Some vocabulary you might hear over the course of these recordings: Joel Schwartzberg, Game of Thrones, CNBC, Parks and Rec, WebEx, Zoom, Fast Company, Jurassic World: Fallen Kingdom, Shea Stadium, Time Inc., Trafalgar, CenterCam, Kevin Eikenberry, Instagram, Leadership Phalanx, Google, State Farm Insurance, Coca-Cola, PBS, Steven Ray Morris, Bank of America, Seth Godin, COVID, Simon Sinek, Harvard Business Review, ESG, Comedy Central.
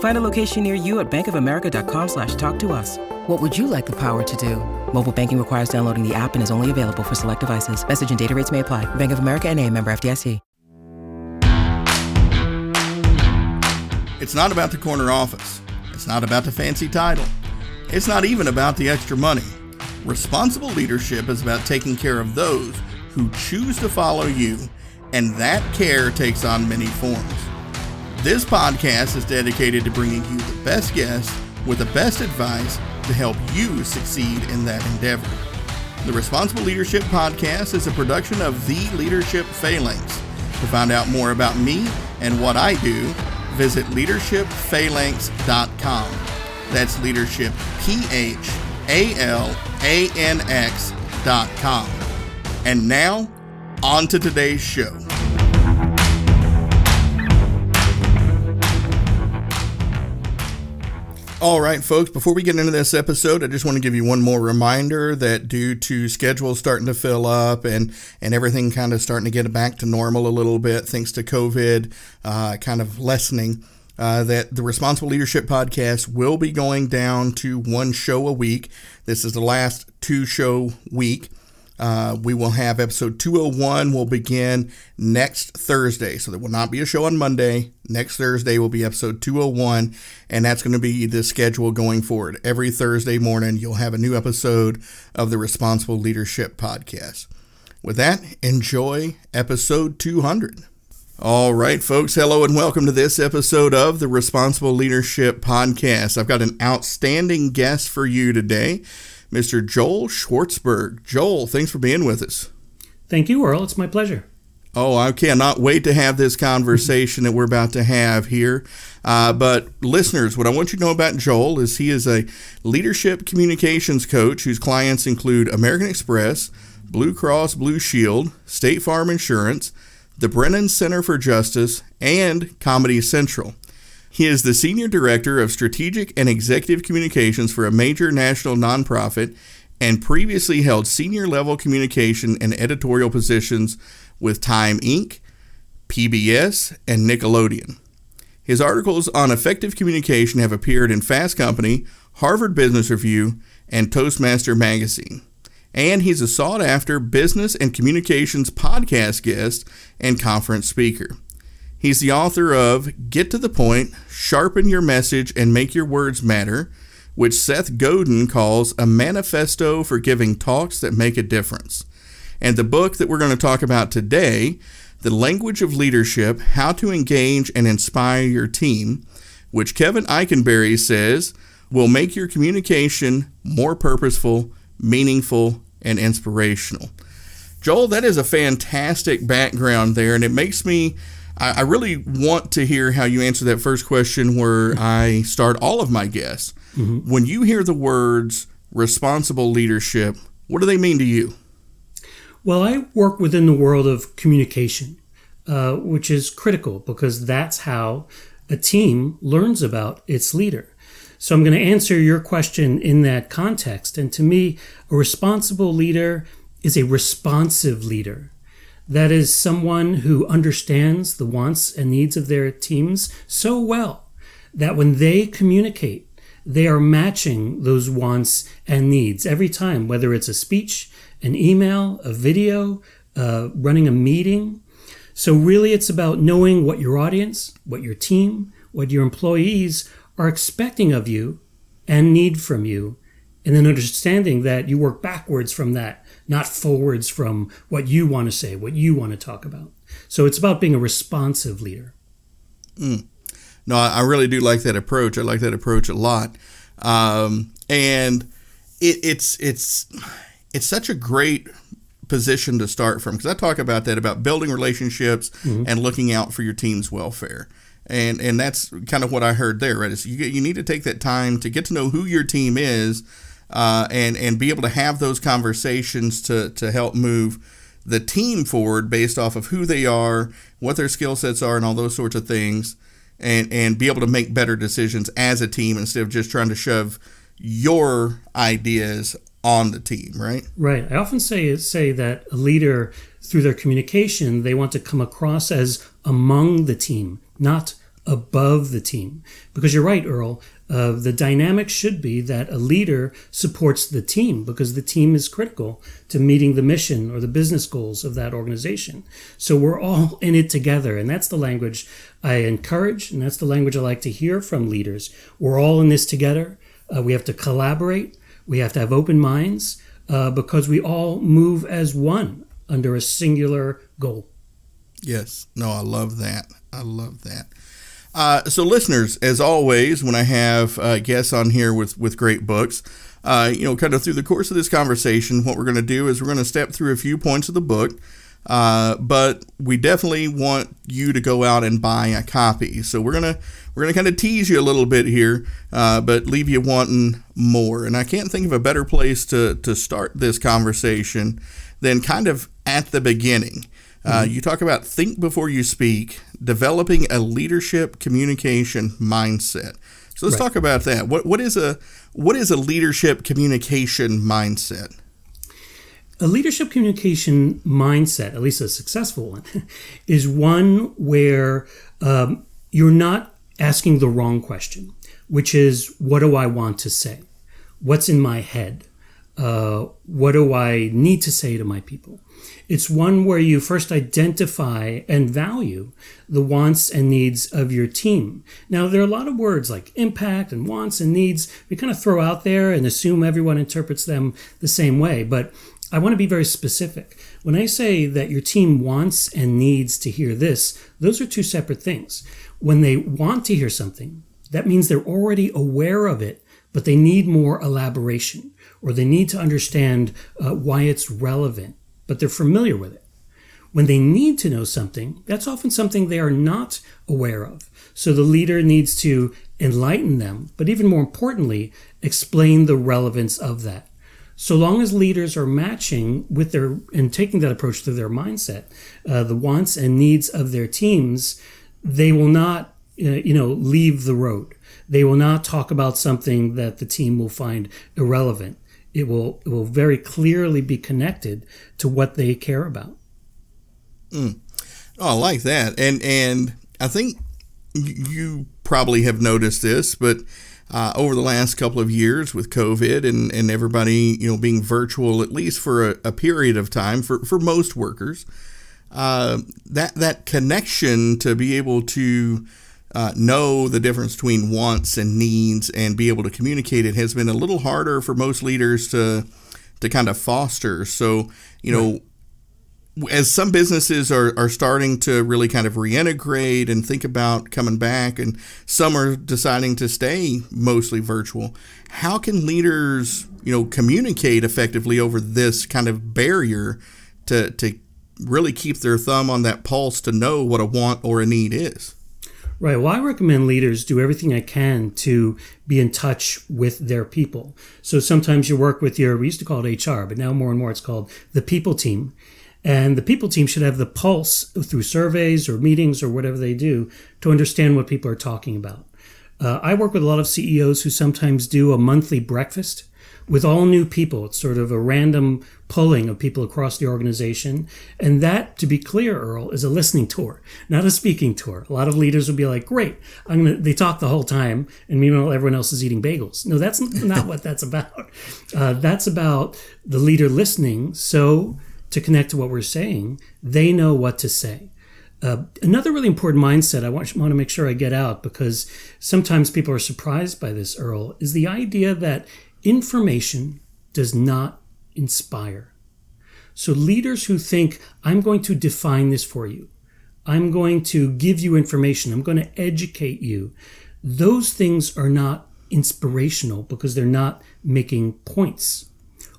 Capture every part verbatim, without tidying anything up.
Find a location near you at bankofamerica.com slash talk to us. What would you like the power to do? Mobile banking requires downloading the app and is only available for select devices. Message and data rates may apply. Bank of America N A, member F D I C. It's not about the corner office. It's not about the fancy title. It's not even about the extra money. Responsible leadership is about taking care of those who choose to follow you, and that care takes on many forms. This podcast is dedicated to bringing you the best guests with the best advice to help you succeed in that endeavor. The Responsible Leadership Podcast is a production of The Leadership Phalanx. To find out more about me and what I do, visit leadership phalanx dot com. That's leadership, P H A L A N X dot com. And now, on to today's show. All right, folks, before we get into this episode, I just want to give you one more reminder that due to schedules starting to fill up and, and everything kind of starting to get back to normal a little bit, thanks to COVID uh, kind of lessening, uh, that the Responsible Leadership Podcast will be going down to one show a week. This is the last two-show week. Uh, we will have episode two oh one will begin next Thursday. So there will not be a show on Monday. Next Thursday will be episode two oh one, and that's going to be the schedule going forward. Every Thursday morning, you'll have a new episode of the Responsible Leadership Podcast. With that, enjoy episode two hundred. All right, folks, hello and welcome to this episode of the Responsible Leadership Podcast. I've got an outstanding guest for you today. Mister Joel Schwartzberg. Joel, thanks for being with us. Thank you, Earl. It's my pleasure. Oh, I cannot wait to have this conversation that we're about to have here. Uh, but listeners, what I want you to know about Joel is he is a leadership communications coach whose clients include American Express, Blue Cross Blue Shield, State Farm Insurance, the Brennan Center for Justice, and Comedy Central. He is the Senior Director of Strategic and Executive Communications for a major national nonprofit and previously held senior-level communication and editorial positions with Time Incorporated, P B S, and Nickelodeon. His articles on effective communication have appeared in Fast Company, Harvard Business Review, and Toastmaster Magazine. And he's a sought-after business and communications podcast guest and conference speaker. He's the author of Get to the Point, Sharpen Your Message, and Make Your Words Matter, which Seth Godin calls a manifesto for giving talks that make a difference. And the book that we're going to talk about today, The Language of Leadership, How to Engage and Inspire Your Team, which Kevin Eikenberry says will make your communication more purposeful, meaningful, and inspirational. Joel, that is a fantastic background there, and it makes me... I really want to hear how you answer that first question where I start all of my guests. Mm-hmm. When you hear the words responsible leadership, what do they mean to you? Well, I work within the world of communication, uh, which is critical because that's how a team learns about its leader. So I'm going to answer your question in that context. And to me, a responsible leader is a responsive leader. That is someone who understands the wants and needs of their teams so well that when they communicate, they are matching those wants and needs every time, whether it's a speech, an email, a video, uh, running a meeting. So really, it's about knowing what your audience, what your team, what your employees are expecting of you and need from you And then understanding that you work backwards from that, not forwards from what you want to say, what you want to talk about. So it's about being a responsive leader. Mm. No, I really do like that approach. I like that approach a lot. Um, and it, it's it's it's such a great position to start from, because I talk about that, about building relationships mm-hmm. and looking out for your team's welfare. And and that's kind of what I heard there, right? Is you you need to take that time to get to know who your team is, uh, and and be able to have those conversations to to help move the team forward based off of who they are, what their skill sets are, and all those sorts of things, and and be able to make better decisions as a team instead of just trying to shove your ideas on the team, right? Right. I often say say that a leader, through their communication, they want to come across as among the team, not above the team. Because you're right, Earl, uh, the dynamic should be that a leader supports the team, because the team is critical to meeting the mission or the business goals of that organization. So we're all in it together. And that's the language I encourage. And that's the language I like to hear from leaders. We're all in this together. Uh, we have to collaborate. We have to have open minds, uh, because we all move as one under a singular goal. Yes. No, I love that. I love that. Uh, so listeners, as always, when I have uh, guests on here with, with great books, uh, you know, kind of through the course of this conversation, what we're going to do is we're going to step through a few points of the book, uh, but we definitely want you to go out and buy a copy. So we're going to we're going to kind of tease you a little bit here, uh, but leave you wanting more. And I can't think of a better place to, to start this conversation than kind of at the beginning. Uh, you talk about think before you speak, developing a leadership communication mindset. So let's right. talk about that. What what is a what is a leadership communication mindset? A leadership communication mindset, at least a successful one, is one where um, you're not asking the wrong question, which is, what do I want to say? What's in my head? Uh, what do I need to say to my people? It's one where you first identify and value the wants and needs of your team. Now, there are a lot of words like impact and wants and needs we kind of throw out there and assume everyone interprets them the same way. But I want to be very specific. When I say that your team wants and needs to hear this, those are two separate things. When they want to hear something, that means they're already aware of it, but they need more elaboration, or they need to understand uh, why it's relevant, but they're familiar with it. When they need to know something, that's often something they are not aware of. So the leader needs to enlighten them, but even more importantly, explain the relevance of that. So long as leaders are matching with their and taking that approach through their mindset, uh, the wants and needs of their teams, they will not, uh, you know, leave the road. They will not talk about something that the team will find irrelevant. It will it will very clearly be connected to what they care about. Mm. Oh, I like that. And and I think you probably have noticed this, but uh, over the last couple of years with COVID and, and everybody, you know, being virtual, at least for a, a period of time, for, for most workers, uh, that, that connection to be able to Uh, know the difference between wants and needs and be able to communicate it has been a little harder for most leaders to to kind of foster. So, you know, right. as some businesses are, are starting to really kind of reintegrate and think about coming back, and some are deciding to stay mostly virtual, how can leaders, you know, communicate effectively over this kind of barrier to to really keep their thumb on that pulse to know what a want or a need is? Right. Well, I recommend leaders do everything I can to be in touch with their people. So sometimes you work with your, we used to call it H R, but now more and more it's called the people team. And the people team should have the pulse through surveys or meetings or whatever they do to understand what people are talking about. Uh, I work with a lot of C E Os who sometimes do a monthly breakfast with all new people. It's sort of a random pulling of people across the organization. And that, to be clear, Earl, is a listening tour, not a speaking tour. A lot of leaders will be like, great, I'm gonna, they talk the whole time, and meanwhile, everyone else is eating bagels. No, that's not what that's about. Uh, that's about the leader listening. So to connect to what we're saying, they know what to say. Uh, another really important mindset I want, want to make sure I get out, because sometimes people are surprised by this, Earl, is the idea that Information does not inspire. So leaders who think, I'm going to define this for you, I'm going to give you information, I'm going to educate you, those things are not inspirational because they're not making points.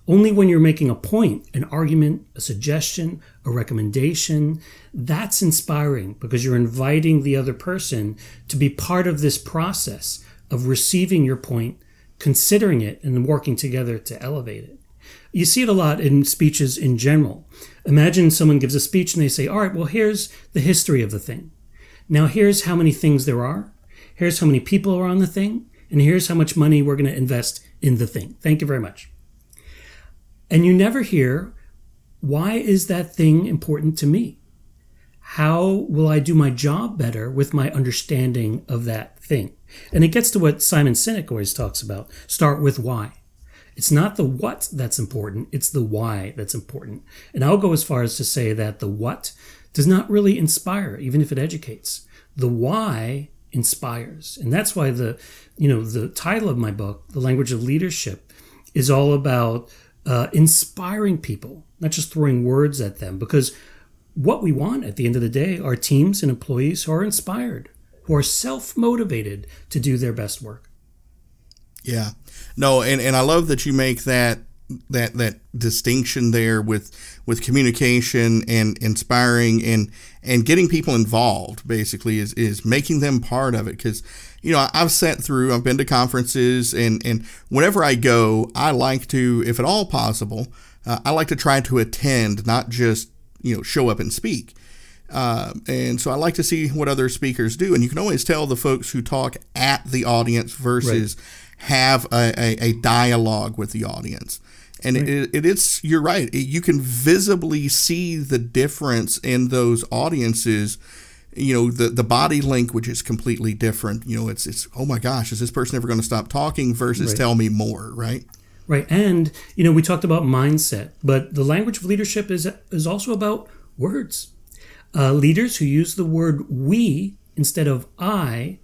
Only when you're making a point, an argument, a suggestion, a recommendation, that's inspiring because you're inviting the other person to be part of this process of receiving your point, considering it, and working together to elevate it. You see it a lot in speeches in general. Imagine someone gives a speech and they say, all right, well, here's the history of the thing. Now, here's how many things there are. Here's how many people are on the thing. And here's how much money we're going to invest in the thing. Thank you very much. And you never hear, why is that thing important to me? How will I do my job better with my understanding of that thing? And it gets to what Simon Sinek always talks about. Start with why. It's not the what that's important, it's the why that's important. And I'll go as far as to say that the what does not really inspire, even if it educates. The why inspires. And that's why the, you know, the title of my book, The Language of Leadership, is all about uh, inspiring people, not just throwing words at them. Because what we want at the end of the day are teams and employees who are inspired, who are self-motivated to do their best work. Yeah. No, and, and I love that you make that that that distinction there with with communication and inspiring and and getting people involved, basically, is, is making them part of it. Because, you know, I've sat through, I've been to conferences, and, and whenever I go, I like to, if at all possible, uh, I like to try to attend, not just, you know, show up and speak. Uh, and so I like to see what other speakers do. And you can always tell the folks who talk at the audience versus right. have a, a, a dialogue with the audience. And right. it, it, it's, you're right. It, you can visibly see the difference in those audiences. You know, the, the body language is completely different. You know, it's, it's, oh my gosh, is this person ever going to stop talking versus right. tell me more, right? Right. And, you know, we talked about mindset, but the language of leadership is is also about words. Uh, leaders who use the word we instead of I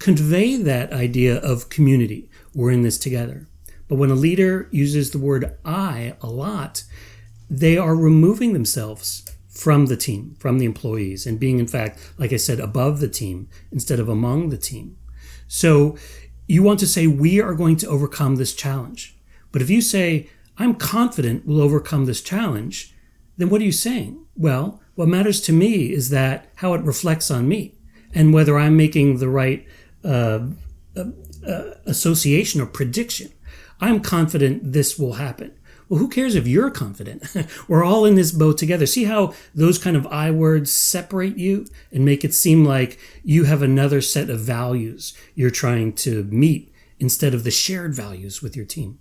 convey that idea of community. We're in this together. But when a leader uses the word I a lot, they are removing themselves from the team, from the employees, and being, in fact, like I said, above the team instead of among the team. So you want to say, we are going to overcome this challenge. But if you say, I'm confident we'll overcome this challenge, then what are you saying? Well, what matters to me is that how it reflects on me and whether I'm making the right uh, uh, uh, association or prediction. I'm confident this will happen. Well, who cares if you're confident? We're all in this boat together. See how those kind of I words separate you and make it seem like you have another set of values you're trying to meet instead of the shared values with your team.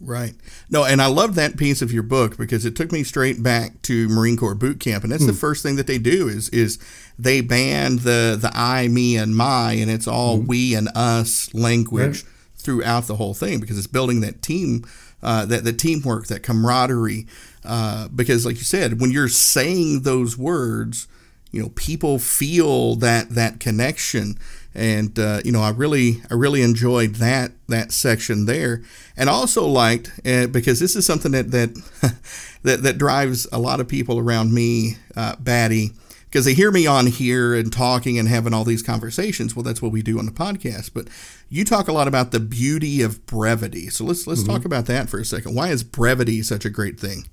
Right. No, and I love that piece of your book because it took me straight back to Marine Corps boot camp. And that's mm. the first thing that they do is is they ban the, the I, me, and my, and it's all mm. we and us language right. throughout the whole thing because it's building that team, uh, that, that teamwork, that camaraderie. Uh, because like you said, when you're saying those words, you know, people feel that that connection. And, uh, you know, I really, I really enjoyed that, that section there. And also liked, uh, because this is something that, that, that, that drives a lot of people around me, uh, batty, because they hear me on here and talking and having all these conversations. Well, that's what we do on the podcast, but you talk a lot about the beauty of brevity. So let's, let's mm-hmm. talk about that for a second. Why is brevity such a great thing?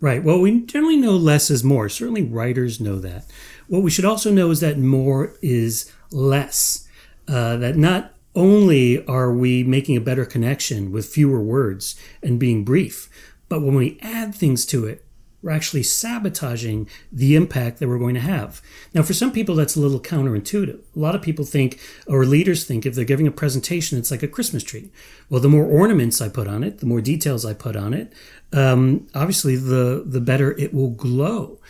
Right. Well, we generally know less is more. Certainly writers know that. What we should also know is that more is less. Uh, that not only are we making a better connection with fewer words and being brief, but when we add things to it, we're actually sabotaging the impact that we're going to have. Now, for some people, that's a little counterintuitive. A lot of people think, or leaders think, if they're giving a presentation, it's like a Christmas tree. Well, the more ornaments I put on it, the more details I put on it, um, obviously, the, the better it will glow.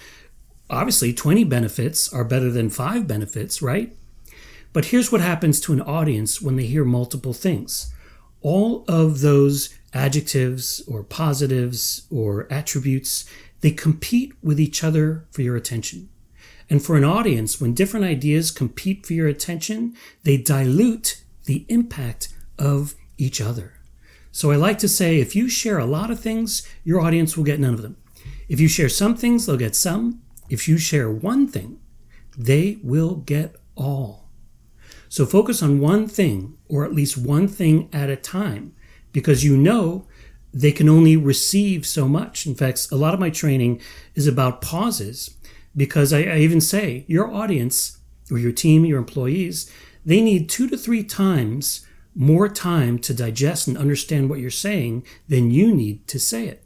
Obviously, twenty benefits are better than five benefits, right? But here's what happens to an audience when they hear multiple things. All of those adjectives or positives or attributes, they compete with each other for your attention. And for an audience, when different ideas compete for your attention, they dilute the impact of each other. So I like to say, if you share a lot of things, your audience will get none of them. If you share some things, they'll get some. If you share one thing, they will get all. So focus on one thing, or at least one thing at a time, because you know they can only receive so much. In fact, a lot of my training is about pauses, because I, I even say your audience or your team, your employees, they need two to three times more time to digest and understand what you're saying than you need to say it.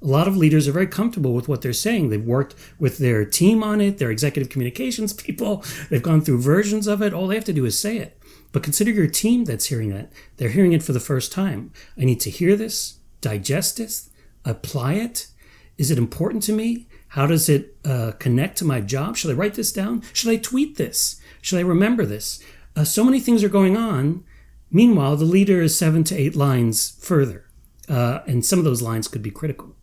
A lot of leaders are very comfortable with what they're saying. They've worked with their team on it, their executive communications people. They've gone through versions of it. All they have to do is say it. But consider your team that's hearing that. They're hearing it for the first time. I need to hear this, digest this, apply it. Is it important to me? How does it uh, connect to my job? Should I write this down? Should I tweet this? Should I remember this? Uh, so many things are going on. Meanwhile, the leader is seven to eight lines further. Uh, and some of those lines could be critical.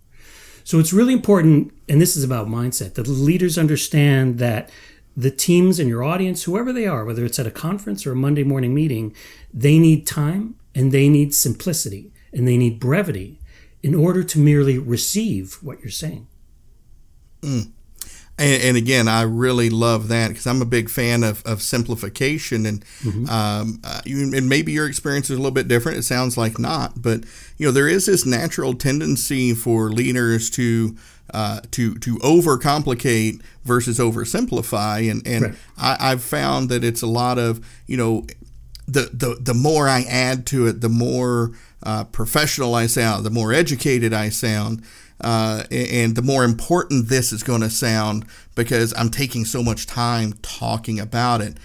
So it's really important, and this is about mindset, that leaders understand that the teams and your audience, whoever they are, whether it's at a conference or a Monday morning meeting, they need time and they need simplicity and they need brevity in order to merely receive what you're saying. Mm. And, and again, I really love that because I'm a big fan of, of simplification, and mm-hmm. um, uh, you, and maybe your experience is a little bit different. It sounds like not, but you know there is this natural tendency for leaders to uh, to to overcomplicate versus oversimplify, and and right. I, I've found that it's a lot of you know the the the more I add to it, the more uh, professional I sound, the more educated I sound. Uh, and the more important this is going to sound because I'm taking so much time talking about it.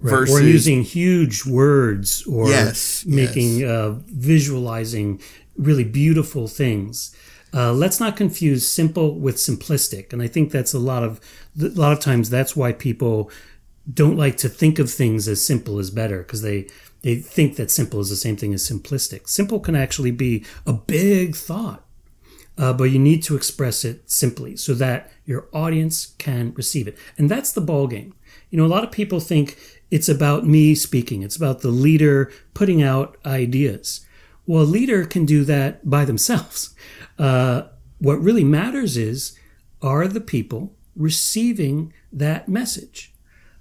Right. Versus, or using huge words or yes, making, yes. Uh, visualizing really beautiful things. Uh, let's not confuse simple with simplistic. And I think that's a lot of, a lot of times that's why people don't like to think of things as simple as better because they, they think that simple is the same thing as simplistic. Simple can actually be a big thought. Uh, but you need to express it simply so that your audience can receive it. And that's the ball game. You know, a lot of people think it's about me speaking. It's about the leader putting out ideas. Well, a leader can do that by themselves. Uh, what really matters is, are the people receiving that message?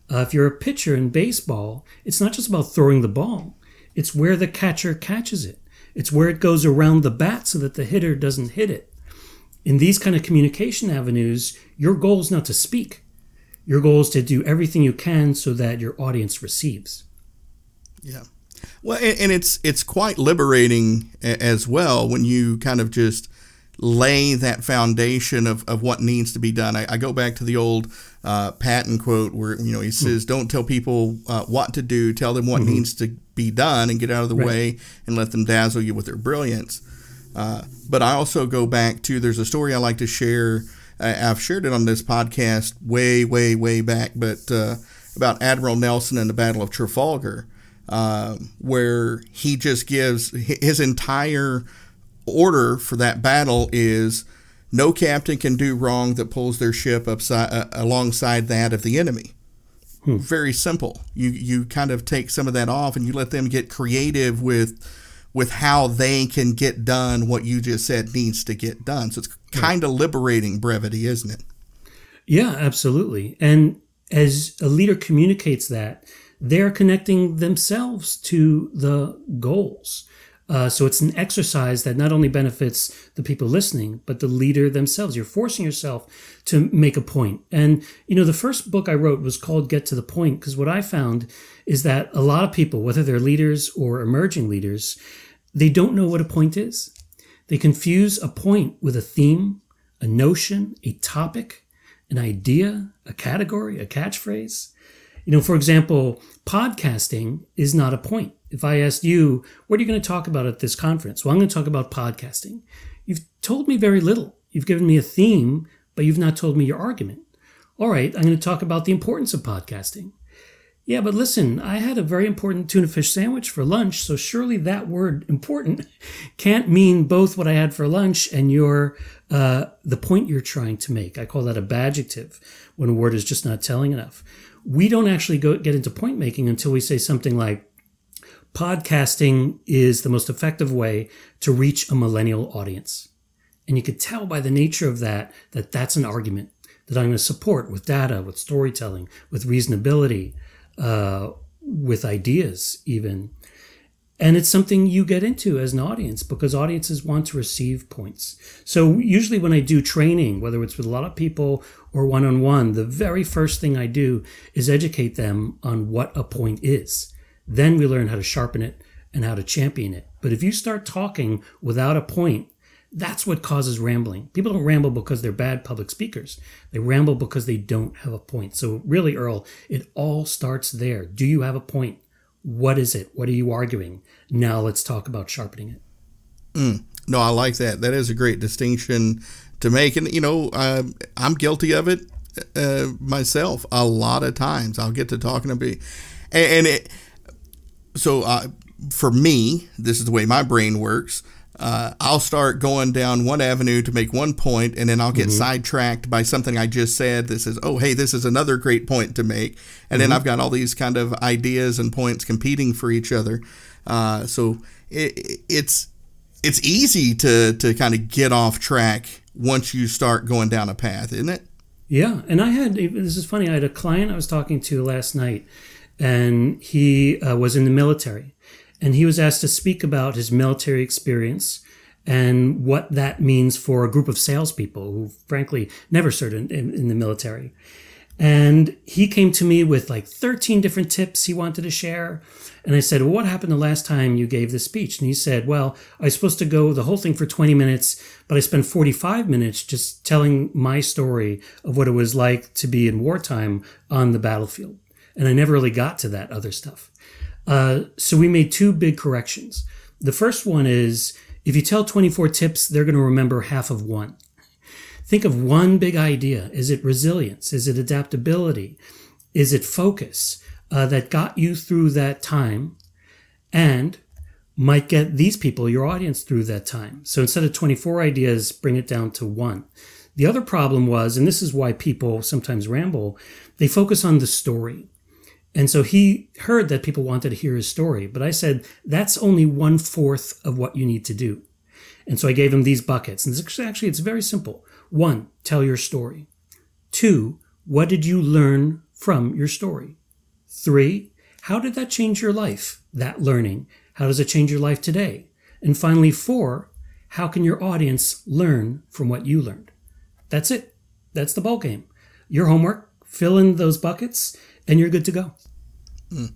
Uh, if you're a pitcher in baseball, it's not just about throwing the ball. It's where the catcher catches it. It's where it goes around the bat so that the hitter doesn't hit it. In these kind of communication avenues, your goal is not to speak. Your goal is to do everything you can so that your audience receives. Yeah. Well, and, and it's it's quite liberating as well when you kind of just lay that foundation of, of what needs to be done. I, I go back to the old uh, Patton quote where, you know, he says, mm-hmm. don't tell people uh, what to do, tell them what mm-hmm. needs to be done and get out of the right. way and let them dazzle you with their brilliance. Uh, but I also go back to, there's a story I like to share. Uh, I've shared it on this podcast way, way, way back, but uh, about Admiral Nelson and the Battle of Trafalgar, uh, where he just gives his entire order for that battle is no captain can do wrong that pulls their ship upside uh, alongside that of the enemy. Hmm. Very simple. You you kind of take some of that off and you let them get creative with with how they can get done what you just said needs to get done. So it's kind of liberating brevity, isn't it? Yeah, absolutely. And as a leader communicates that, they're connecting themselves to the goals. Uh, so it's an exercise that not only benefits the people listening, but the leader themselves. You're forcing yourself to make a point. And, you know, the first book I wrote was called Get to the Point, because what I found is that a lot of people, whether they're leaders or emerging leaders, they don't know what a point is. They confuse a point with a theme, a notion, a topic, an idea, a category, a catchphrase. You know, for example, podcasting is not a point. If I asked you, what are you going to talk about at this conference? Well, I'm going to talk about podcasting. You've told me very little. You've given me a theme, but you've not told me your argument. All right, I'm going to talk about the importance of podcasting. Yeah, but listen, I had a very important tuna fish sandwich for lunch, so surely that word important can't mean both what I had for lunch and your uh, the point you're trying to make. I call that a badjective, when a word is just not telling enough. We don't actually go get into point making until we say something like, podcasting is the most effective way to reach a millennial audience. And you could tell by the nature of that, that that's an argument that I'm going to support with data, with storytelling, with reasonability, uh, with ideas even. And it's something you get into as an audience because audiences want to receive points. So usually when I do training, whether it's with a lot of people or one-on-one, the very first thing I do is educate them on what a point is. Then we learn how to sharpen it and how to champion it. But if you start talking without a point, that's what causes rambling. People don't ramble because they're bad public speakers. They ramble because they don't have a point. So really, Earl, it all starts there. Do you have a point? What is it? What are you arguing? Now let's talk about sharpening it. Mm. No, I like that. That is a great distinction to make. And, you know, uh, I'm guilty of it uh, myself a lot of times. I'll get to talking to people. And, and it, so uh, for me, this is the way my brain works. Uh, I'll start going down one avenue to make one point, and then I'll get mm-hmm. sidetracked by something I just said that says, oh, hey, this is another great point to make. And mm-hmm. then I've got all these kind of ideas and points competing for each other. Uh, so it, it's it's easy to, to kind of get off track once you start going down a path, isn't it? Yeah. And I had, this is funny, I had a client I was talking to last night, and he uh, was in the military. And he was asked to speak about his military experience and what that means for a group of salespeople who, frankly, never served in, in, in the military. And he came to me with like thirteen different tips he wanted to share. And I said, well, what happened the last time you gave this speech? And he said, well, I was supposed to go the whole thing for twenty minutes, but I spent forty-five minutes just telling my story of what it was like to be in wartime on the battlefield. And I never really got to that other stuff. Uh, so we made two big corrections. The first one is, if you tell twenty-four tips, they're going to remember half of one. Think of one big idea. Is it resilience? Is it adaptability? Is it focus, uh, that got you through that time and might get these people, your audience, through that time? So instead of twenty-four ideas, bring it down to one. The other problem was, and this is why people sometimes ramble, they focus on the story. And so he heard that people wanted to hear his story, but I said, that's only one fourth of what you need to do. And so I gave him these buckets. And this, actually, it's very simple. One, tell your story. Two, what did you learn from your story? Three, how did that change your life, that learning? How does it change your life today? And finally, four, how can your audience learn from what you learned? That's it. That's the ball game. Your homework, fill in those buckets, and you're good to go. Mm.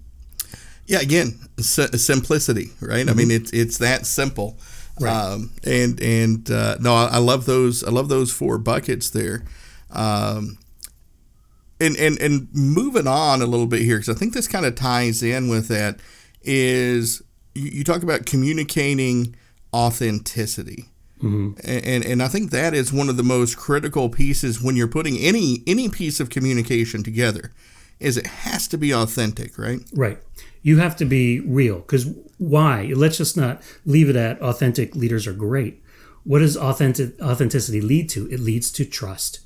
Yeah, again, si- simplicity, right? Mm-hmm. I mean, it's it's that simple. Right. Um, and and uh, no, I, I love those. I love those four buckets there. Um, and and and moving on a little bit here, because I think this kind of ties in with that. Is you, you talk about communicating authenticity, mm-hmm. and, and and I think that is one of the most critical pieces when you're putting any any piece of communication together. Is it has to be authentic, right? Right. You have to be real, because why? Let's just not leave it at authentic leaders are great. What does authentic authenticity lead to? It leads to trust.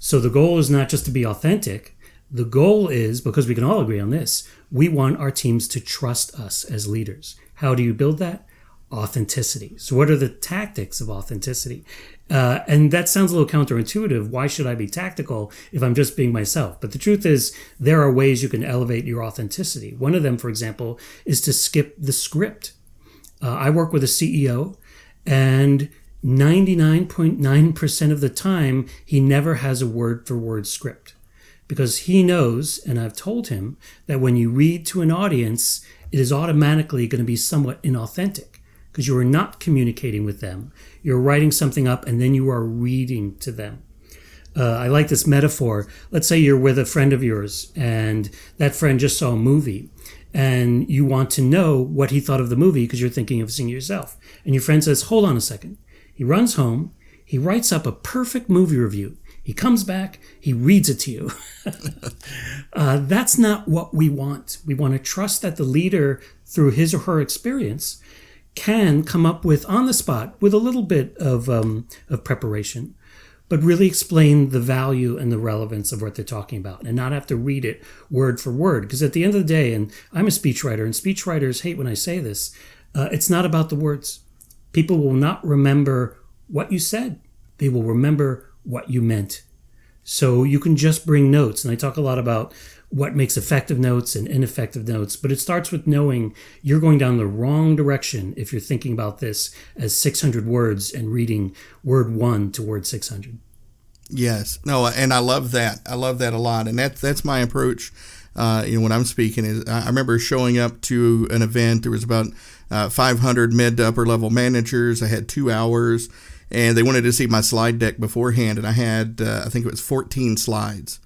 So the goal is not just to be authentic. The goal is, because we can all agree on this, we want our teams to trust us as leaders. How do you build that? Authenticity. So what are the tactics of authenticity? Uh, and that sounds a little counterintuitive. Why should I be tactical if I'm just being myself? But the truth is, there are ways you can elevate your authenticity. One of them, for example, is to skip the script. Uh, I work with a C E O, and ninety-nine point nine percent of the time, he never has a word-for-word script. Because he knows, and I've told him, that when you read to an audience, it is automatically going to be somewhat inauthentic. Because you are not communicating with them. You're writing something up and then you are reading to them. Uh, I like this metaphor. Let's say you're with a friend of yours and that friend just saw a movie and you want to know what he thought of the movie because you're thinking of seeing it yourself. And your friend says, hold on a second. He runs home. He writes up a perfect movie review. He comes back. He reads it to you. uh, that's not what we want. We want to trust that the leader, through his or her experience, can come up with on the spot with a little bit of um, of preparation, but really explain the value and the relevance of what they're talking about and not have to read it word for word. Because at the end of the day, and I'm a speechwriter, and speechwriters hate when I say this, uh, it's not about the words. People will not remember what you said. They will remember what you meant. So you can just bring notes. And I talk a lot about what makes effective notes and ineffective notes, but it starts with knowing you're going down the wrong direction if you're thinking about this as six hundred words and reading word one to word six hundred. Yes. No, and I love that. I love that a lot. And that's, that's my approach. Uh, you know, when I'm speaking, is I remember showing up to an event. There was about uh, five hundred mid to upper level managers. I had two hours. And they wanted to see my slide deck beforehand, and I had, uh, I think it was fourteen slides,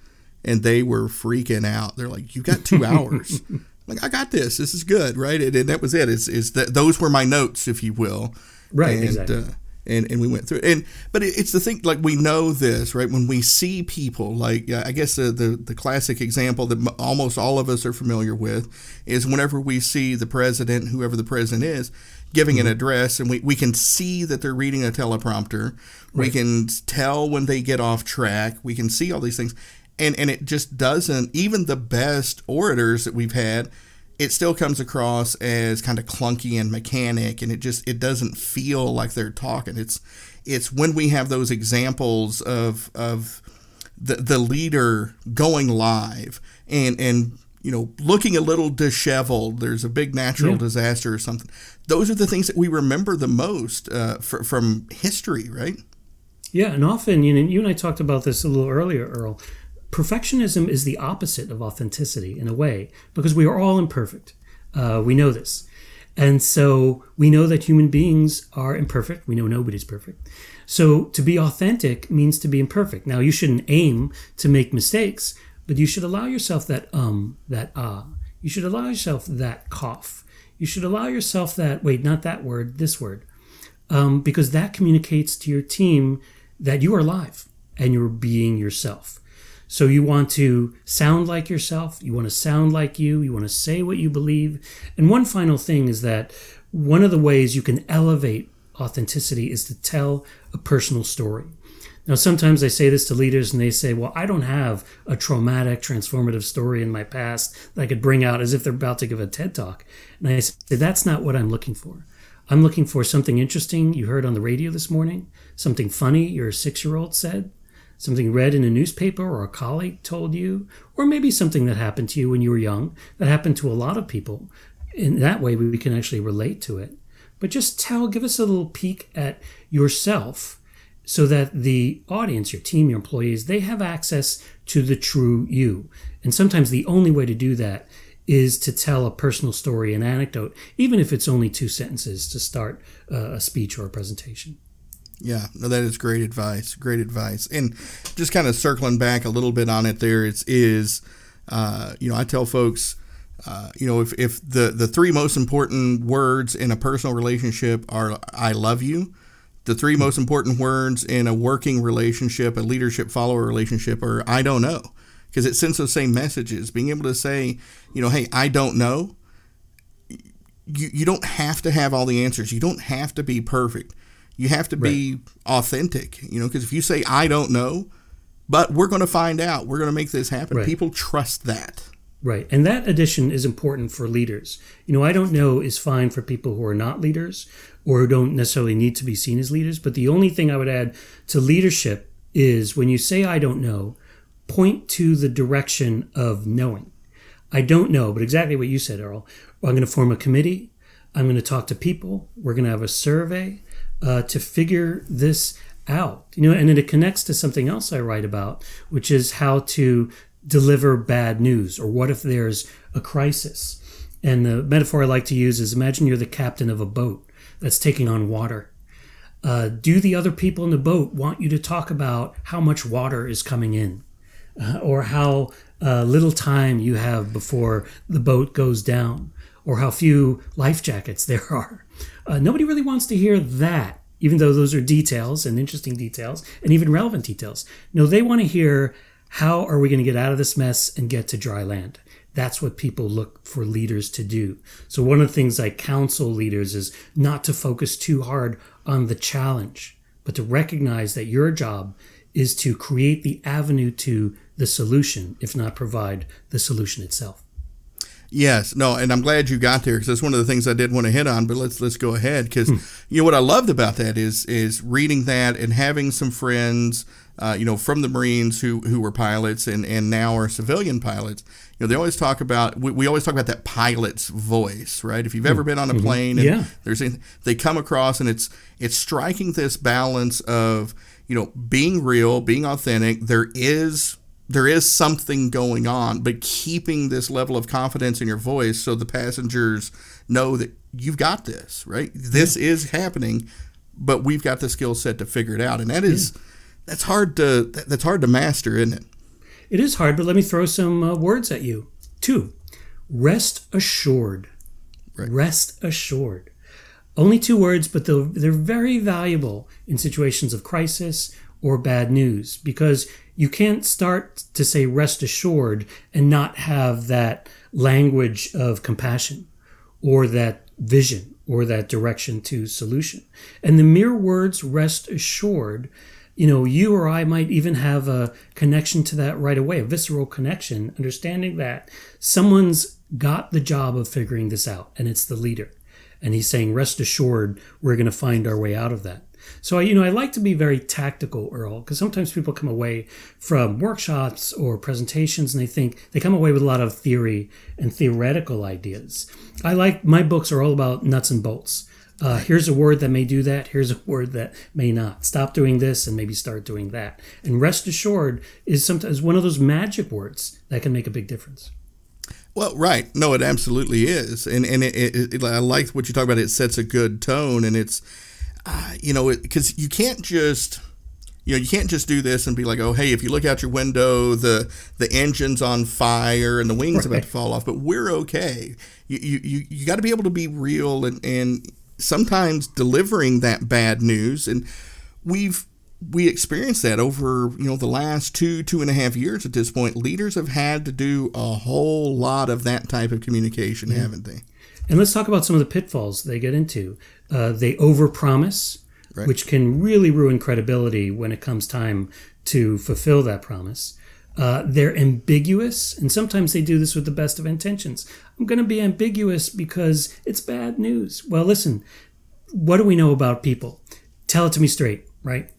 and they were freaking out. They're like, "You got two hours." I'm like, I got this. This is good, right? And, and that was it. Is is that those were my notes, if you will, right? And, exactly. Uh, and and we went through. And but it, it's the thing, like we know this, right? When we see people, like uh, I guess the, the the classic example that m- almost all of us are familiar with is whenever we see the president, whoever the president is, giving an address, and we, we can see that they're reading a teleprompter. Right. We can tell when they get off track. We can see all these things. And and it just doesn't, even the best orators that we've had, it still comes across as kind of clunky and mechanic, and it just, it doesn't feel like they're talking. It's it's when we have those examples of of the the leader going live and and you know, looking a little disheveled, there's a big natural yeah. disaster or something. Those are the things that we remember the most uh, for, from history, right? Yeah, and often, you know, you and I talked about this a little earlier, Earl. Perfectionism is the opposite of authenticity in a way, because we are all imperfect. Uh, we know this. And so we know that human beings are imperfect. We know nobody's perfect. So to be authentic means to be imperfect. Now, you shouldn't aim to make mistakes, but you should allow yourself that um, that ah. You should allow yourself that cough. You should allow yourself that, wait, not that word, this word. Um, because that communicates to your team that you are alive and you're being yourself. So you want to sound like yourself. You want to sound like you. You want to say what you believe. And one final thing is that one of the ways you can elevate authenticity is to tell a personal story. Now, sometimes I say this to leaders and they say, well, I don't have a traumatic, transformative story in my past that I could bring out as if they're about to give a TED Talk. And I say, that's not what I'm looking for. I'm looking for something interesting you heard on the radio this morning, something funny your six-year-old said, something read in a newspaper or a colleague told you, or maybe something that happened to you when you were young that happened to a lot of people. In that way, we can actually relate to it. But just tell, give us a little peek at yourself, so that the audience, your team, your employees, they have access to the true you. And sometimes the only way to do that is to tell a personal story, an anecdote, even if it's only two sentences to start uh, a speech or a presentation. Yeah, no, that is great advice, great advice. And just kind of circling back a little bit on it there, it's, is, uh, you know, I tell folks, uh, you know, if, if the, the three most important words in a personal relationship are, I love you. The three most important words in a working relationship, a leadership follower relationship, are I don't know, because it sends those same messages. Being able to say, you know, hey, I don't know. You you don't have to have all the answers. You don't have to be perfect. You have to right. be authentic, you know, because if you say I don't know, but we're going to find out, we're going to make this happen. Right. People trust that. Right. And that addition is important for leaders. You know, I don't know is fine for people who are not leaders or who don't necessarily need to be seen as leaders. But the only thing I would add to leadership is when you say, I don't know, point to the direction of knowing. I don't know, but exactly what you said, Earl. I'm going to form a committee. I'm going to talk to people. We're going to have a survey uh, to figure this out. You know, and then it connects to something else I write about, which is how to deliver bad news, or what if there's a crisis. And the metaphor I like to use is imagine you're the captain of a boat that's taking on water. Uh, do the other people in the boat want you to talk about how much water is coming in uh, or how uh, little time you have before the boat goes down or how few life jackets there are? Uh, nobody really wants to hear that, even though those are details and interesting details and even relevant details. No, they want to hear, how are we going to get out of this mess and get to dry land? That's what people look for leaders to do. So one of the things I counsel leaders is not to focus too hard on the challenge, but to recognize that your job is to create the avenue to the solution, if not provide the solution itself. Yes, no, and I'm glad you got there, because that's one of the things I did want to hit on. But let's let's go ahead, because hmm. you know what I loved about that is is reading that and having some friends, uh, you know, from the Marines who who were pilots and, and now are civilian pilots. You know, they always talk about we, we always talk about that pilot's voice, right? If you've ever been on a plane, and yeah. there's they come across, and it's it's striking this balance of, you know, being real, being authentic. There is. There is something going on, but keeping this level of confidence in your voice so the passengers know that you've got this, right? This yeah. is happening, but we've got the skill set to figure it out. And that is, yeah. that's hard to, that's hard to master, isn't it? It is hard, but let me throw some uh, words at you. Two, rest assured. Right. Rest assured. Only two words, but they're, they're very valuable in situations of crisis or bad news, because you can't start to say rest assured and not have that language of compassion or that vision or that direction to solution. And the mere words rest assured, you know, you or I might even have a connection to that right away, a visceral connection, understanding that someone's got the job of figuring this out, and it's the leader. And he's saying, rest assured, we're going to find our way out of that. So, you know, I like to be very tactical, Earl, because sometimes people come away from workshops or presentations and they think they come away with a lot of theory and theoretical ideas. I like my books are all about nuts and bolts. Uh, here's a word that may do that. Here's a word that may not. Stop doing this and maybe start doing that. And rest assured is sometimes one of those magic words that can make a big difference. Well, right. No, it absolutely is. And, and it, it, it, I like what you talk about. It sets a good tone, and it's, Uh, you know, because you can't just, you know, you can't just do this and be like, oh, hey, if you look out your window, the the engine's on fire and the wing's right. about to fall off, but we're okay. You you you got to be able to be real, and, and sometimes delivering that bad news, and we've we experienced that over, you know, the last two two and a half years at this point. Leaders have had to do a whole lot of that type of communication, mm-hmm. haven't they? And let's talk about some of the pitfalls they get into. Uh, they overpromise, right. which can really ruin credibility when it comes time to fulfill that promise. Uh, they're ambiguous, and sometimes they do this with the best of intentions. I'm going to be ambiguous because it's bad news. Well, listen, what do we know about people? Tell it to me straight, right?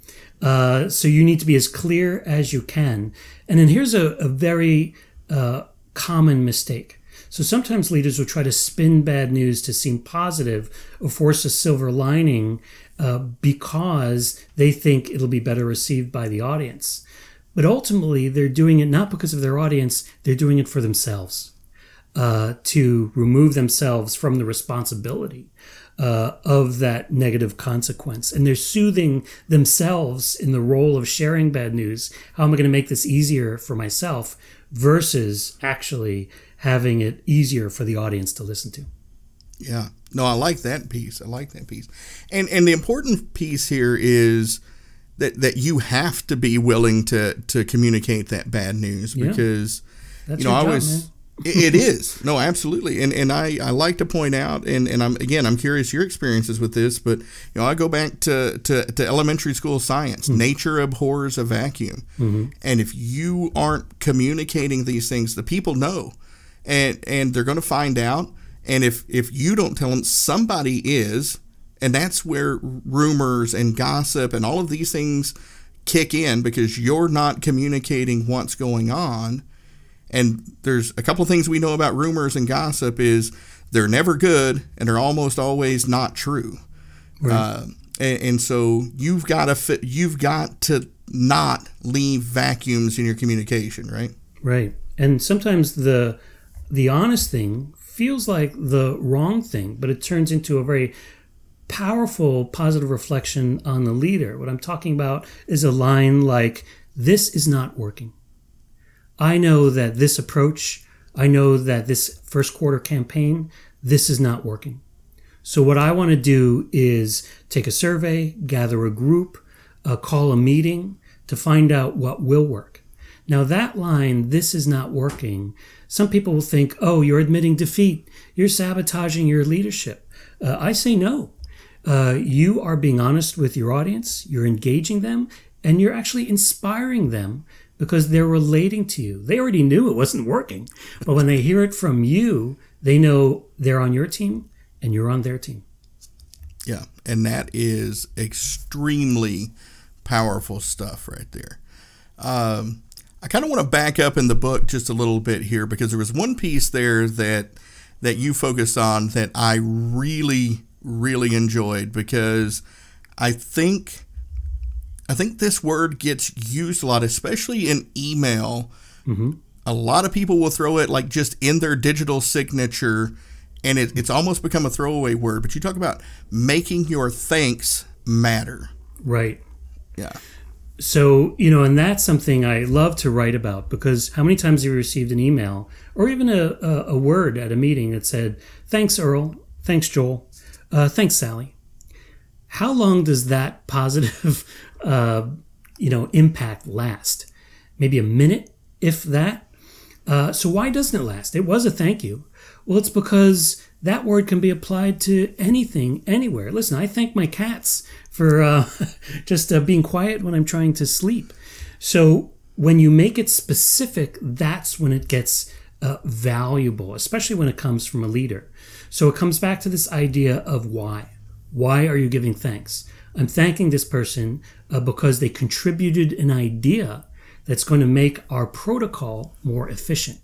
Uh, so you need to be as clear as you can. And then here's a, a very uh, common mistake. So sometimes leaders will try to spin bad news to seem positive or force a silver lining uh, because they think it'll be better received by the audience. But ultimately, they're doing it not because of their audience. They're doing it for themselves, uh, to remove themselves from the responsibility uh, of that negative consequence. And they're soothing themselves in the role of sharing bad news. How am I going to make this easier for myself versus actually having it easier for the audience to listen to. Yeah. No, I like that piece. I like that piece. And and the important piece here is that, that you have to be willing to to communicate that bad news, because, yeah. you know, I always it, it is. No, absolutely. And and I, I like to point out, and, and I'm again, I'm curious your experiences with this, but, you know, I go back to, to, to elementary school science. Mm-hmm. Nature abhors a vacuum. Mm-hmm. And if you aren't communicating these things, the people know. And and they're going to find out. And if, if you don't tell them, somebody is. And that's where rumors and gossip and all of these things kick in, because you're not communicating what's going on. And there's a couple of things we know about rumors and gossip is they're never good and they're almost always not true. Right. Uh, and, and so you've got to fit, you've got to not leave vacuums in your communication, right? Right. And sometimes the... The honest thing feels like the wrong thing, but it turns into a very powerful positive reflection on the leader. What I'm talking about is a line like, this is not working. I know that this approach, I know that this first quarter campaign, this is not working. So what I want to do is take a survey, gather a group, uh, call a meeting to find out what will work. Now that line, this is not working, some people will think, oh, you're admitting defeat. You're sabotaging your leadership. Uh, I say no. Uh, you are being honest with your audience. You're engaging them. And you're actually inspiring them because they're relating to you. They already knew it wasn't working, but when they hear it from you, they know they're on your team and you're on their team. Yeah, and that is extremely powerful stuff right there. Um, I kind of want to back up in the book just a little bit here because there was one piece there that that you focused on that I really, really enjoyed because I think I think this word gets used a lot, especially in email. Mm-hmm. A lot of people will throw it like just in their digital signature, and it, it's almost become a throwaway word. But you talk about making your thanks matter. Right. Yeah. So, you know, and that's something I love to write about because how many times have you received an email or even a, a, a word at a meeting that said, thanks, Earl, thanks, Joel, uh, thanks, Sally. How long does that positive, uh, you know, impact last? Maybe a minute, if that. Uh, so why doesn't it last? It was a thank you. Well, it's because that word can be applied to anything, anywhere. Listen, I thank my cats for uh, just uh, being quiet when I'm trying to sleep. So when you make it specific, that's when it gets uh, valuable, especially when it comes from a leader. So it comes back to this idea of why. Why are you giving thanks? I'm thanking this person uh, because they contributed an idea that's going to make our protocol more efficient.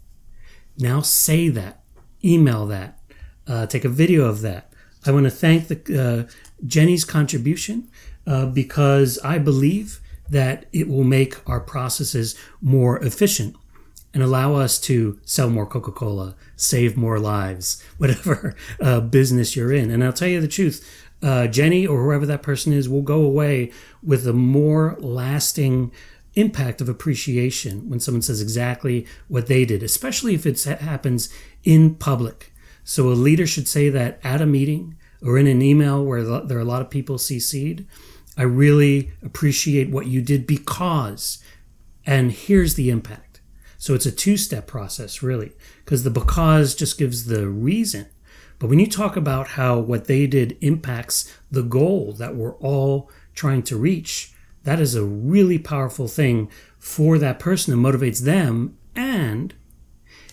Now say that. Email that, uh, take a video of that. I want to thank the, uh, Jenny's contribution uh, because I believe that it will make our processes more efficient and allow us to sell more Coca-Cola, save more lives, whatever uh, business you're in. And I'll tell you the truth, uh, Jenny or whoever that person is will go away with a more lasting impact of appreciation when someone says exactly what they did, especially if it happens in public. So a leader should say that at a meeting or in an email where there are a lot of people C C'd. I really appreciate what you did because, and here's the impact. So it's a two-step process, really, because the because just gives the reason. But when you talk about how what they did impacts the goal that we're all trying to reach, that is a really powerful thing for that person and motivates them, and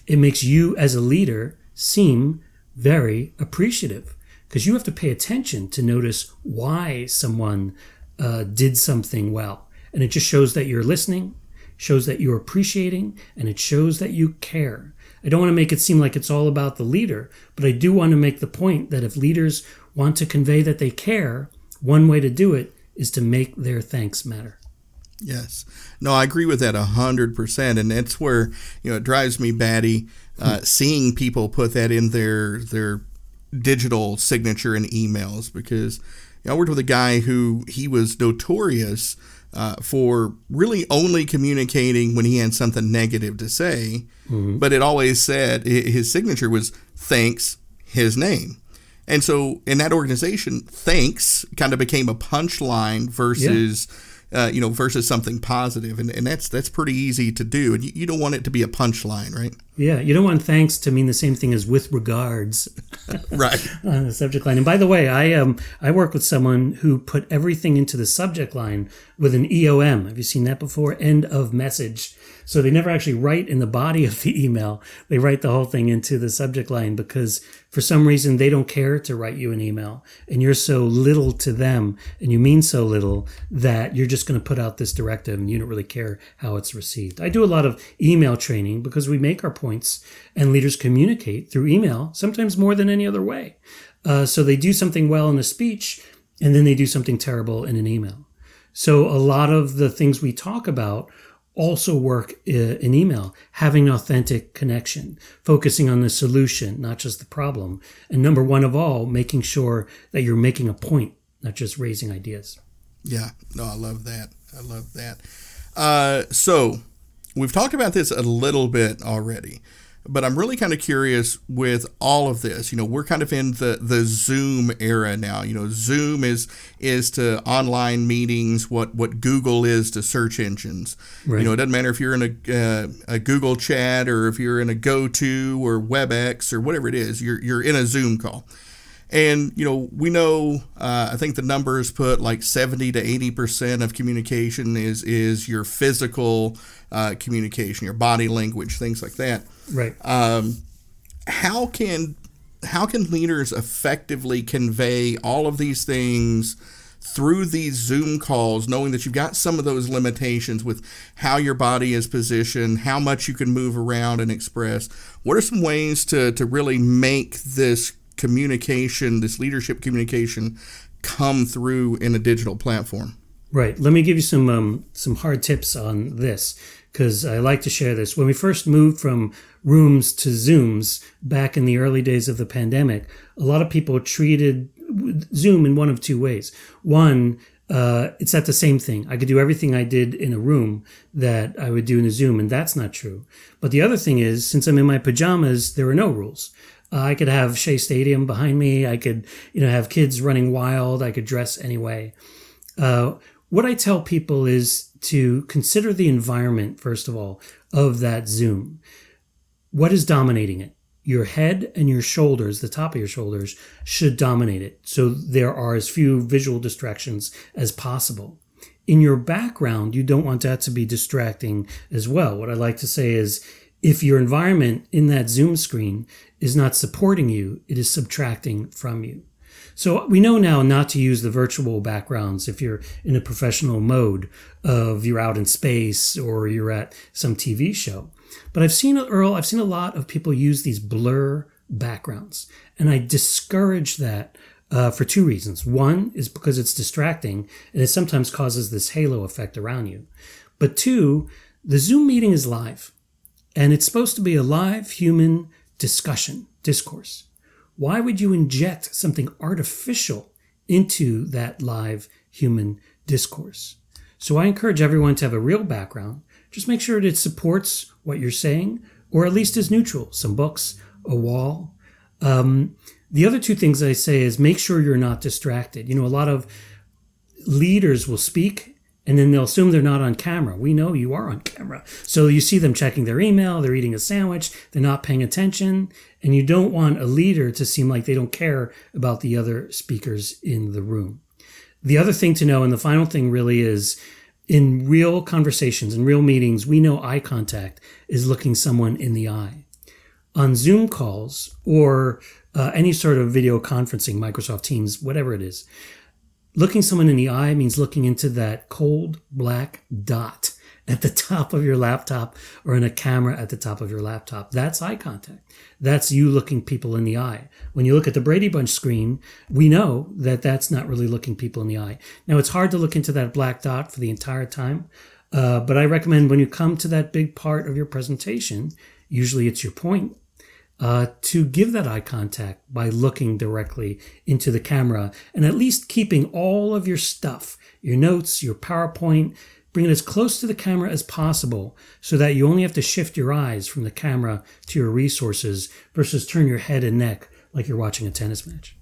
it makes you as a leader seem very appreciative because you have to pay attention to notice why someone uh, did something well. And it just shows that you're listening, shows that you're appreciating, and it shows that you care. I don't want to make it seem like it's all about the leader, but I do want to make the point that if leaders want to convey that they care, one way to do it is to make their thanks matter. Yes. No, I agree with that one hundred percent. And that's where, you know, it drives me batty uh, hmm. seeing people put that in their their digital signature and emails because you know, I worked with a guy who he was notorious uh, for really only communicating when he had something negative to say. Mm-hmm. But it always said his signature was thanks, his name. And so in that organization, thanks kind of became a punchline versus, yeah. uh, you know, versus something positive. And, and that's that's pretty easy to do. And you, you don't want it to be a punchline, right? Yeah. You don't want thanks to mean the same thing as with regards. Right. On the subject line. And by the way, I um I work with someone who put everything into the subject line with an E O M. Have you seen that before? End of message. So they never actually write in the body of the email. They write the whole thing into the subject line because for some reason they don't care to write you an email and you're so little to them and you mean so little that you're just going to put out this directive and you don't really care how it's received. I do a lot of email training because we make our points and leaders communicate through email, sometimes more than any other way. Uh, so they do something well in a speech and then they do something terrible in an email. So a lot of the things we talk about also work in email, having an authentic connection, focusing on the solution, not just the problem. And number one of all, making sure that you're making a point, not just raising ideas. Yeah, no, I love that. I love that. Uh, so we've talked about this a little bit already, but I'm really kind of curious with all of this. You know, we're kind of in the, the Zoom era now. You know, Zoom is is to online meetings what, what Google is to search engines. Right. You know, it doesn't matter if you're in a uh, a Google chat or if you're in a GoTo or WebEx or whatever it is. You're you're in a Zoom call, And, you know, we know, uh, I think the numbers put like seventy to eighty percent of communication is, is your physical uh, communication, your body language, things like that. Right. Um, how can how can leaders effectively convey all of these things through these Zoom calls, knowing that you've got some of those limitations with how your body is positioned, how much you can move around and express? What are some ways to, to really make this communication, this leadership communication, come through in a digital platform? Right. Let me give you some um, some hard tips on this, because I like to share this. When we first moved from rooms to Zooms back in the early days of the pandemic, a lot of people treated Zoom in one of two ways. One, uh, it's not the same thing. I could do everything I did in a room that I would do in a Zoom, and that's not true. But the other thing is, since I'm in my pajamas, there are no rules. Uh, I could have Shea Stadium behind me. I could, you know, have kids running wild. I could dress anyway. Uh, what I tell people is to consider the environment, first of all, of that Zoom. What is dominating it? Your head and your shoulders, the top of your shoulders, should dominate it, so there are as few visual distractions as possible. In your background, you don't want that to be distracting as well. What I like to say is, if your environment in that Zoom screen is not supporting you, it is subtracting from you. So we know now not to use the virtual backgrounds if you're in a professional mode of you're out in space or you're at some T V show. But I've seen, Earl, I've seen a lot of people use these blur backgrounds, and I discourage that uh, for two reasons. One is because it's distracting, and it sometimes causes this halo effect around you. But two, the Zoom meeting is live, and it's supposed to be a live human discussion, discourse. Why would you inject something artificial into that live human discourse? So I encourage everyone to have a real background. Just make sure that it supports what you're saying, or at least is neutral. Some books, a wall. Um, the other two things I say is make sure you're not distracted. You know, a lot of leaders will speak and then they'll assume they're not on camera. We know you are on camera. So you see them checking their email, they're eating a sandwich, they're not paying attention, and you don't want a leader to seem like they don't care about the other speakers in the room. The other thing to know, and the final thing really is, in real conversations, in real meetings, we know eye contact is looking someone in the eye. On Zoom calls or uh, any sort of video conferencing, Microsoft Teams, whatever it is, looking someone in the eye means looking into that cold black dot at the top of your laptop or in a camera at the top of your laptop. That's eye contact. That's you looking people in the eye. When you look at the Brady Bunch screen, we know that that's not really looking people in the eye. Now, it's hard to look into that black dot for the entire time, uh, but I recommend when you come to that big part of your presentation, usually it's your point, Uh, to give that eye contact by looking directly into the camera and at least keeping all of your stuff, your notes, your PowerPoint, bring it as close to the camera as possible so that you only have to shift your eyes from the camera to your resources versus turn your head and neck like you're watching a tennis match.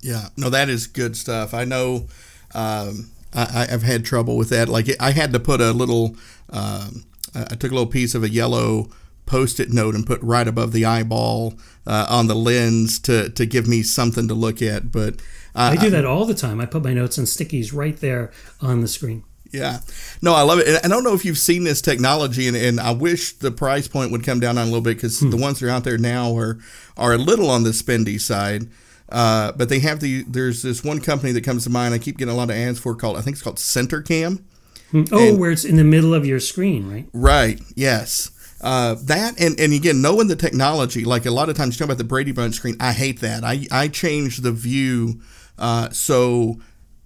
Yeah, no, that is good stuff. I know um, I, I've had trouble with that. Like I had to put a little, um, I took a little piece of a yellow Post-it note and put right above the eyeball uh, on the lens to to give me something to look at. But uh, I do that all the time. I put my notes and stickies right there on the screen. Yeah. No, I love it. And I don't know if you've seen this technology, and, and I wish the price point would come down on a little bit, because hmm. the ones that are out there now are, are a little on the spendy side. Uh, but they have the, there's this one company that comes to mind I keep getting a lot of ads for called, I think it's called CenterCam. Hmm. Oh, and, where it's in the middle of your screen, right? Right. Yes. Uh, that and, and again, knowing the technology, like a lot of times you talk about the Brady Bunch screen, I hate that. I, I change the view uh, so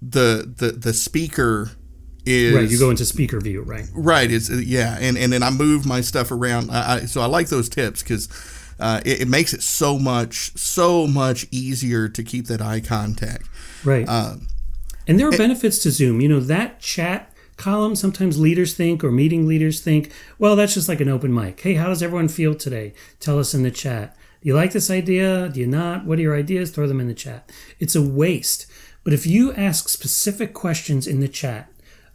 the the the speaker is right. You go into speaker view, right? Right. It's yeah, and, and then I move my stuff around. I, I, so I like those tips because uh, it, it makes it so much so much easier to keep that eye contact. Right. Um, and there are and, benefits to Zoom. You know, that chat column, sometimes leaders think, or meeting leaders think, well, that's just like an open mic. Hey, how does everyone feel today? Tell us in the chat. Do you like this idea? Do you not? What are your ideas? Throw them in the chat. It's a waste. But if you ask specific questions in the chat,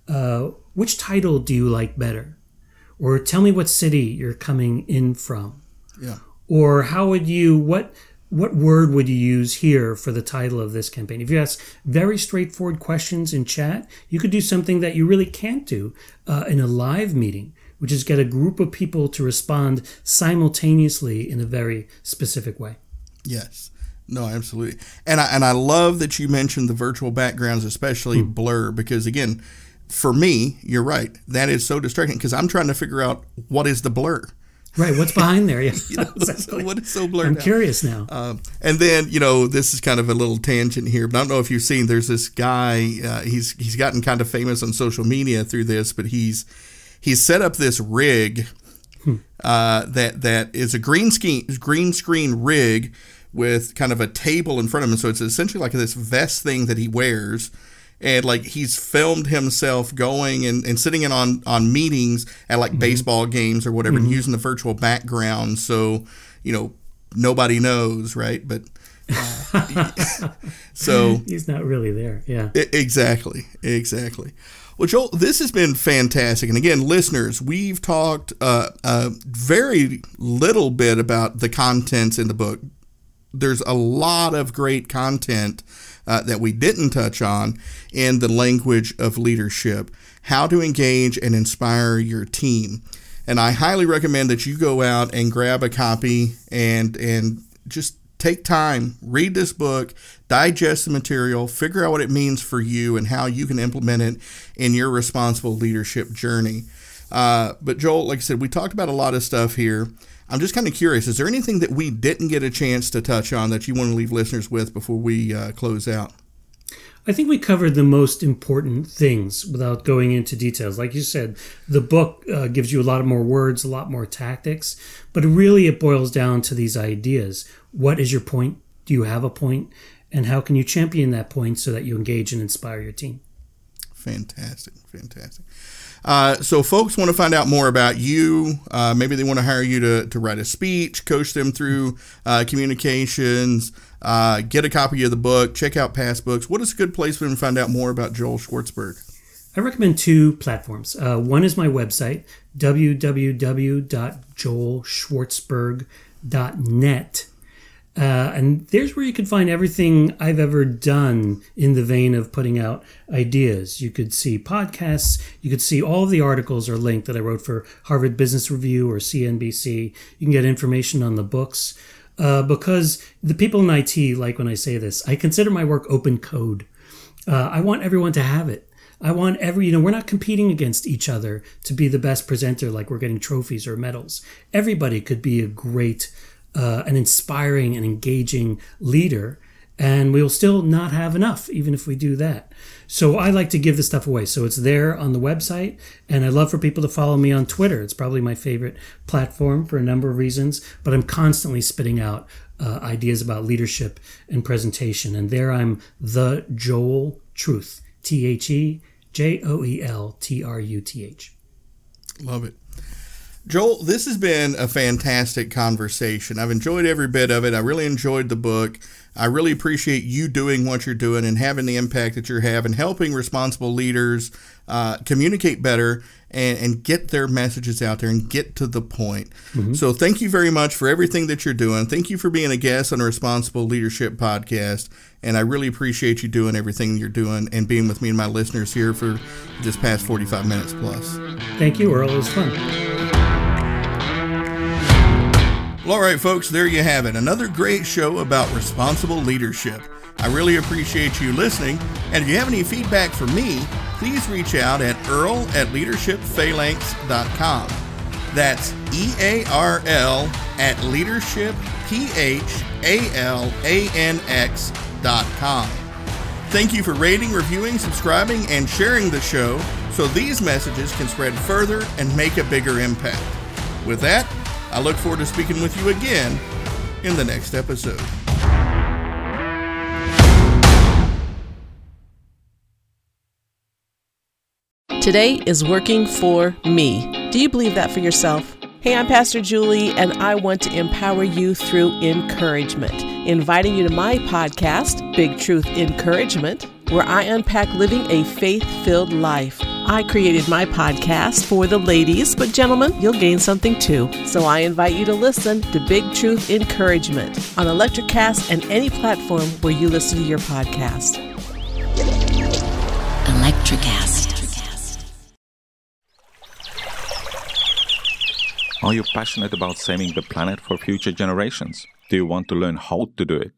uh, which title do you like better? Or tell me what city you're coming in from. Yeah. Or how would you, what what word would you use here for the title of this campaign? If you ask very straightforward questions in chat, you could do something that you really can't do uh, in a live meeting, which is get a group of people to respond simultaneously in a very specific way. Yes. No, absolutely. And I, and I love that you mentioned the virtual backgrounds, especially hmm. blur, because again, for me, you're right. That is so distracting because I'm trying to figure out what is the blur. Right, what's behind there? Yeah, you know, exactly. What is so blurred I'm out? Curious now. Um, and then, you know, this is kind of a little tangent here, but I don't know if you've seen, there's this guy, uh, he's he's gotten kind of famous on social media through this, but he's he's set up this rig hmm. uh, that that is a green screen, green screen rig with kind of a table in front of him. So it's essentially like this vest thing that he wears. And like he's filmed himself going and, and sitting in on, on meetings at like mm-hmm. baseball games or whatever mm-hmm. and using the virtual background. So, you know, nobody knows. Right. But uh, so he's not really there. Yeah, I- exactly. Exactly. Well, Joel, this has been fantastic. And again, listeners, we've talked uh, a very little bit about the contents in the book. There's a lot of great content Uh, that we didn't touch on in The Language of Leadership, how to engage and inspire your team. And I highly recommend that you go out and grab a copy and and just take time, read this book, digest the material, figure out what it means for you and how you can implement it in your responsible leadership journey. Uh, but Joel, like I said, we talked about a lot of stuff here. I'm just kind of curious, is there anything that we didn't get a chance to touch on that you want to leave listeners with before we uh, close out? I think we covered the most important things without going into details. Like you said, the book uh, gives you a lot more words, a lot more tactics, but really it boils down to these ideas. What is your point? Do you have a point? And how can you champion that point so that you engage and inspire your team? Fantastic, fantastic. Uh, so folks want to find out more about you. Uh, maybe they want to hire you to, to write a speech, coach them through uh, communications, uh, get a copy of the book, check out past books. What is a good place for them to find out more about Joel Schwartzberg? I recommend two platforms. Uh, one is my website, w w w dot joel schwartzberg dot net. Uh, and there's where you can find everything I've ever done in the vein of putting out ideas. You could see podcasts. You could see all the articles or link that I wrote for Harvard Business Review or C N B C. You can get information on the books. Uh, because the people in I T like when I say this, I consider my work open code. Uh, I want everyone to have it. I want every, you know, we're not competing against each other to be the best presenter like we're getting trophies or medals. Everybody could be a great Uh, an inspiring and engaging leader, and we'll still not have enough even if we do that. So I like to give this stuff away. So it's there on the website, and I love for people to follow me on Twitter. It's probably my favorite platform for a number of reasons, but I'm constantly spitting out uh, ideas about leadership and presentation, and there I'm the Joel Truth, T H E J O E L T R U T H. Love it. Joel, this has been a fantastic conversation. I've enjoyed every bit of it. I really enjoyed the book. I really appreciate you doing what you're doing and having the impact that you're having, helping responsible leaders uh, communicate better and, and get their messages out there and get to the point. Mm-hmm. So thank you very much for everything that you're doing. Thank you for being a guest on the Responsible Leadership Podcast. And I really appreciate you doing everything you're doing and being with me and my listeners here for this past forty-five minutes plus. Thank you, Earl. It was fun. Well, all right, folks, there you have it. Another great show about responsible leadership. I really appreciate you listening. And if you have any feedback for me, please reach out at earl at leadership phalanx dot com. That's E A R L at leadership phalanx dot com. Thank you for rating, reviewing, subscribing, and sharing the show so these messages can spread further and make a bigger impact. With that, I look forward to speaking with you again in the next episode. Today is working for me. Do you believe that for yourself? Hey, I'm Pastor Julie, and I want to empower you through encouragement, inviting you to my podcast, Big Truth Encouragement, where I unpack living a faith-filled life. I created my podcast for the ladies, but gentlemen, you'll gain something too. So I invite you to listen to Big Truth Encouragement on Electrocast and any platform where you listen to your podcast. Electrocast. Are you passionate about saving the planet for future generations? Do you want to learn how to do it?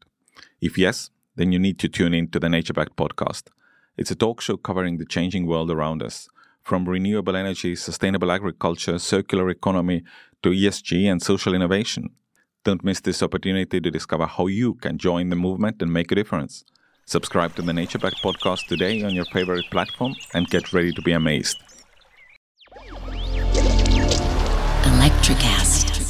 If yes, then you need to tune in to the Nature Back podcast. It's a talk show covering the changing world around us, from renewable energy, sustainable agriculture, circular economy, to E S G and social innovation. Don't miss this opportunity to discover how you can join the movement and make a difference. Subscribe to the Nature Back podcast today on your favorite platform and get ready to be amazed. Electrocast.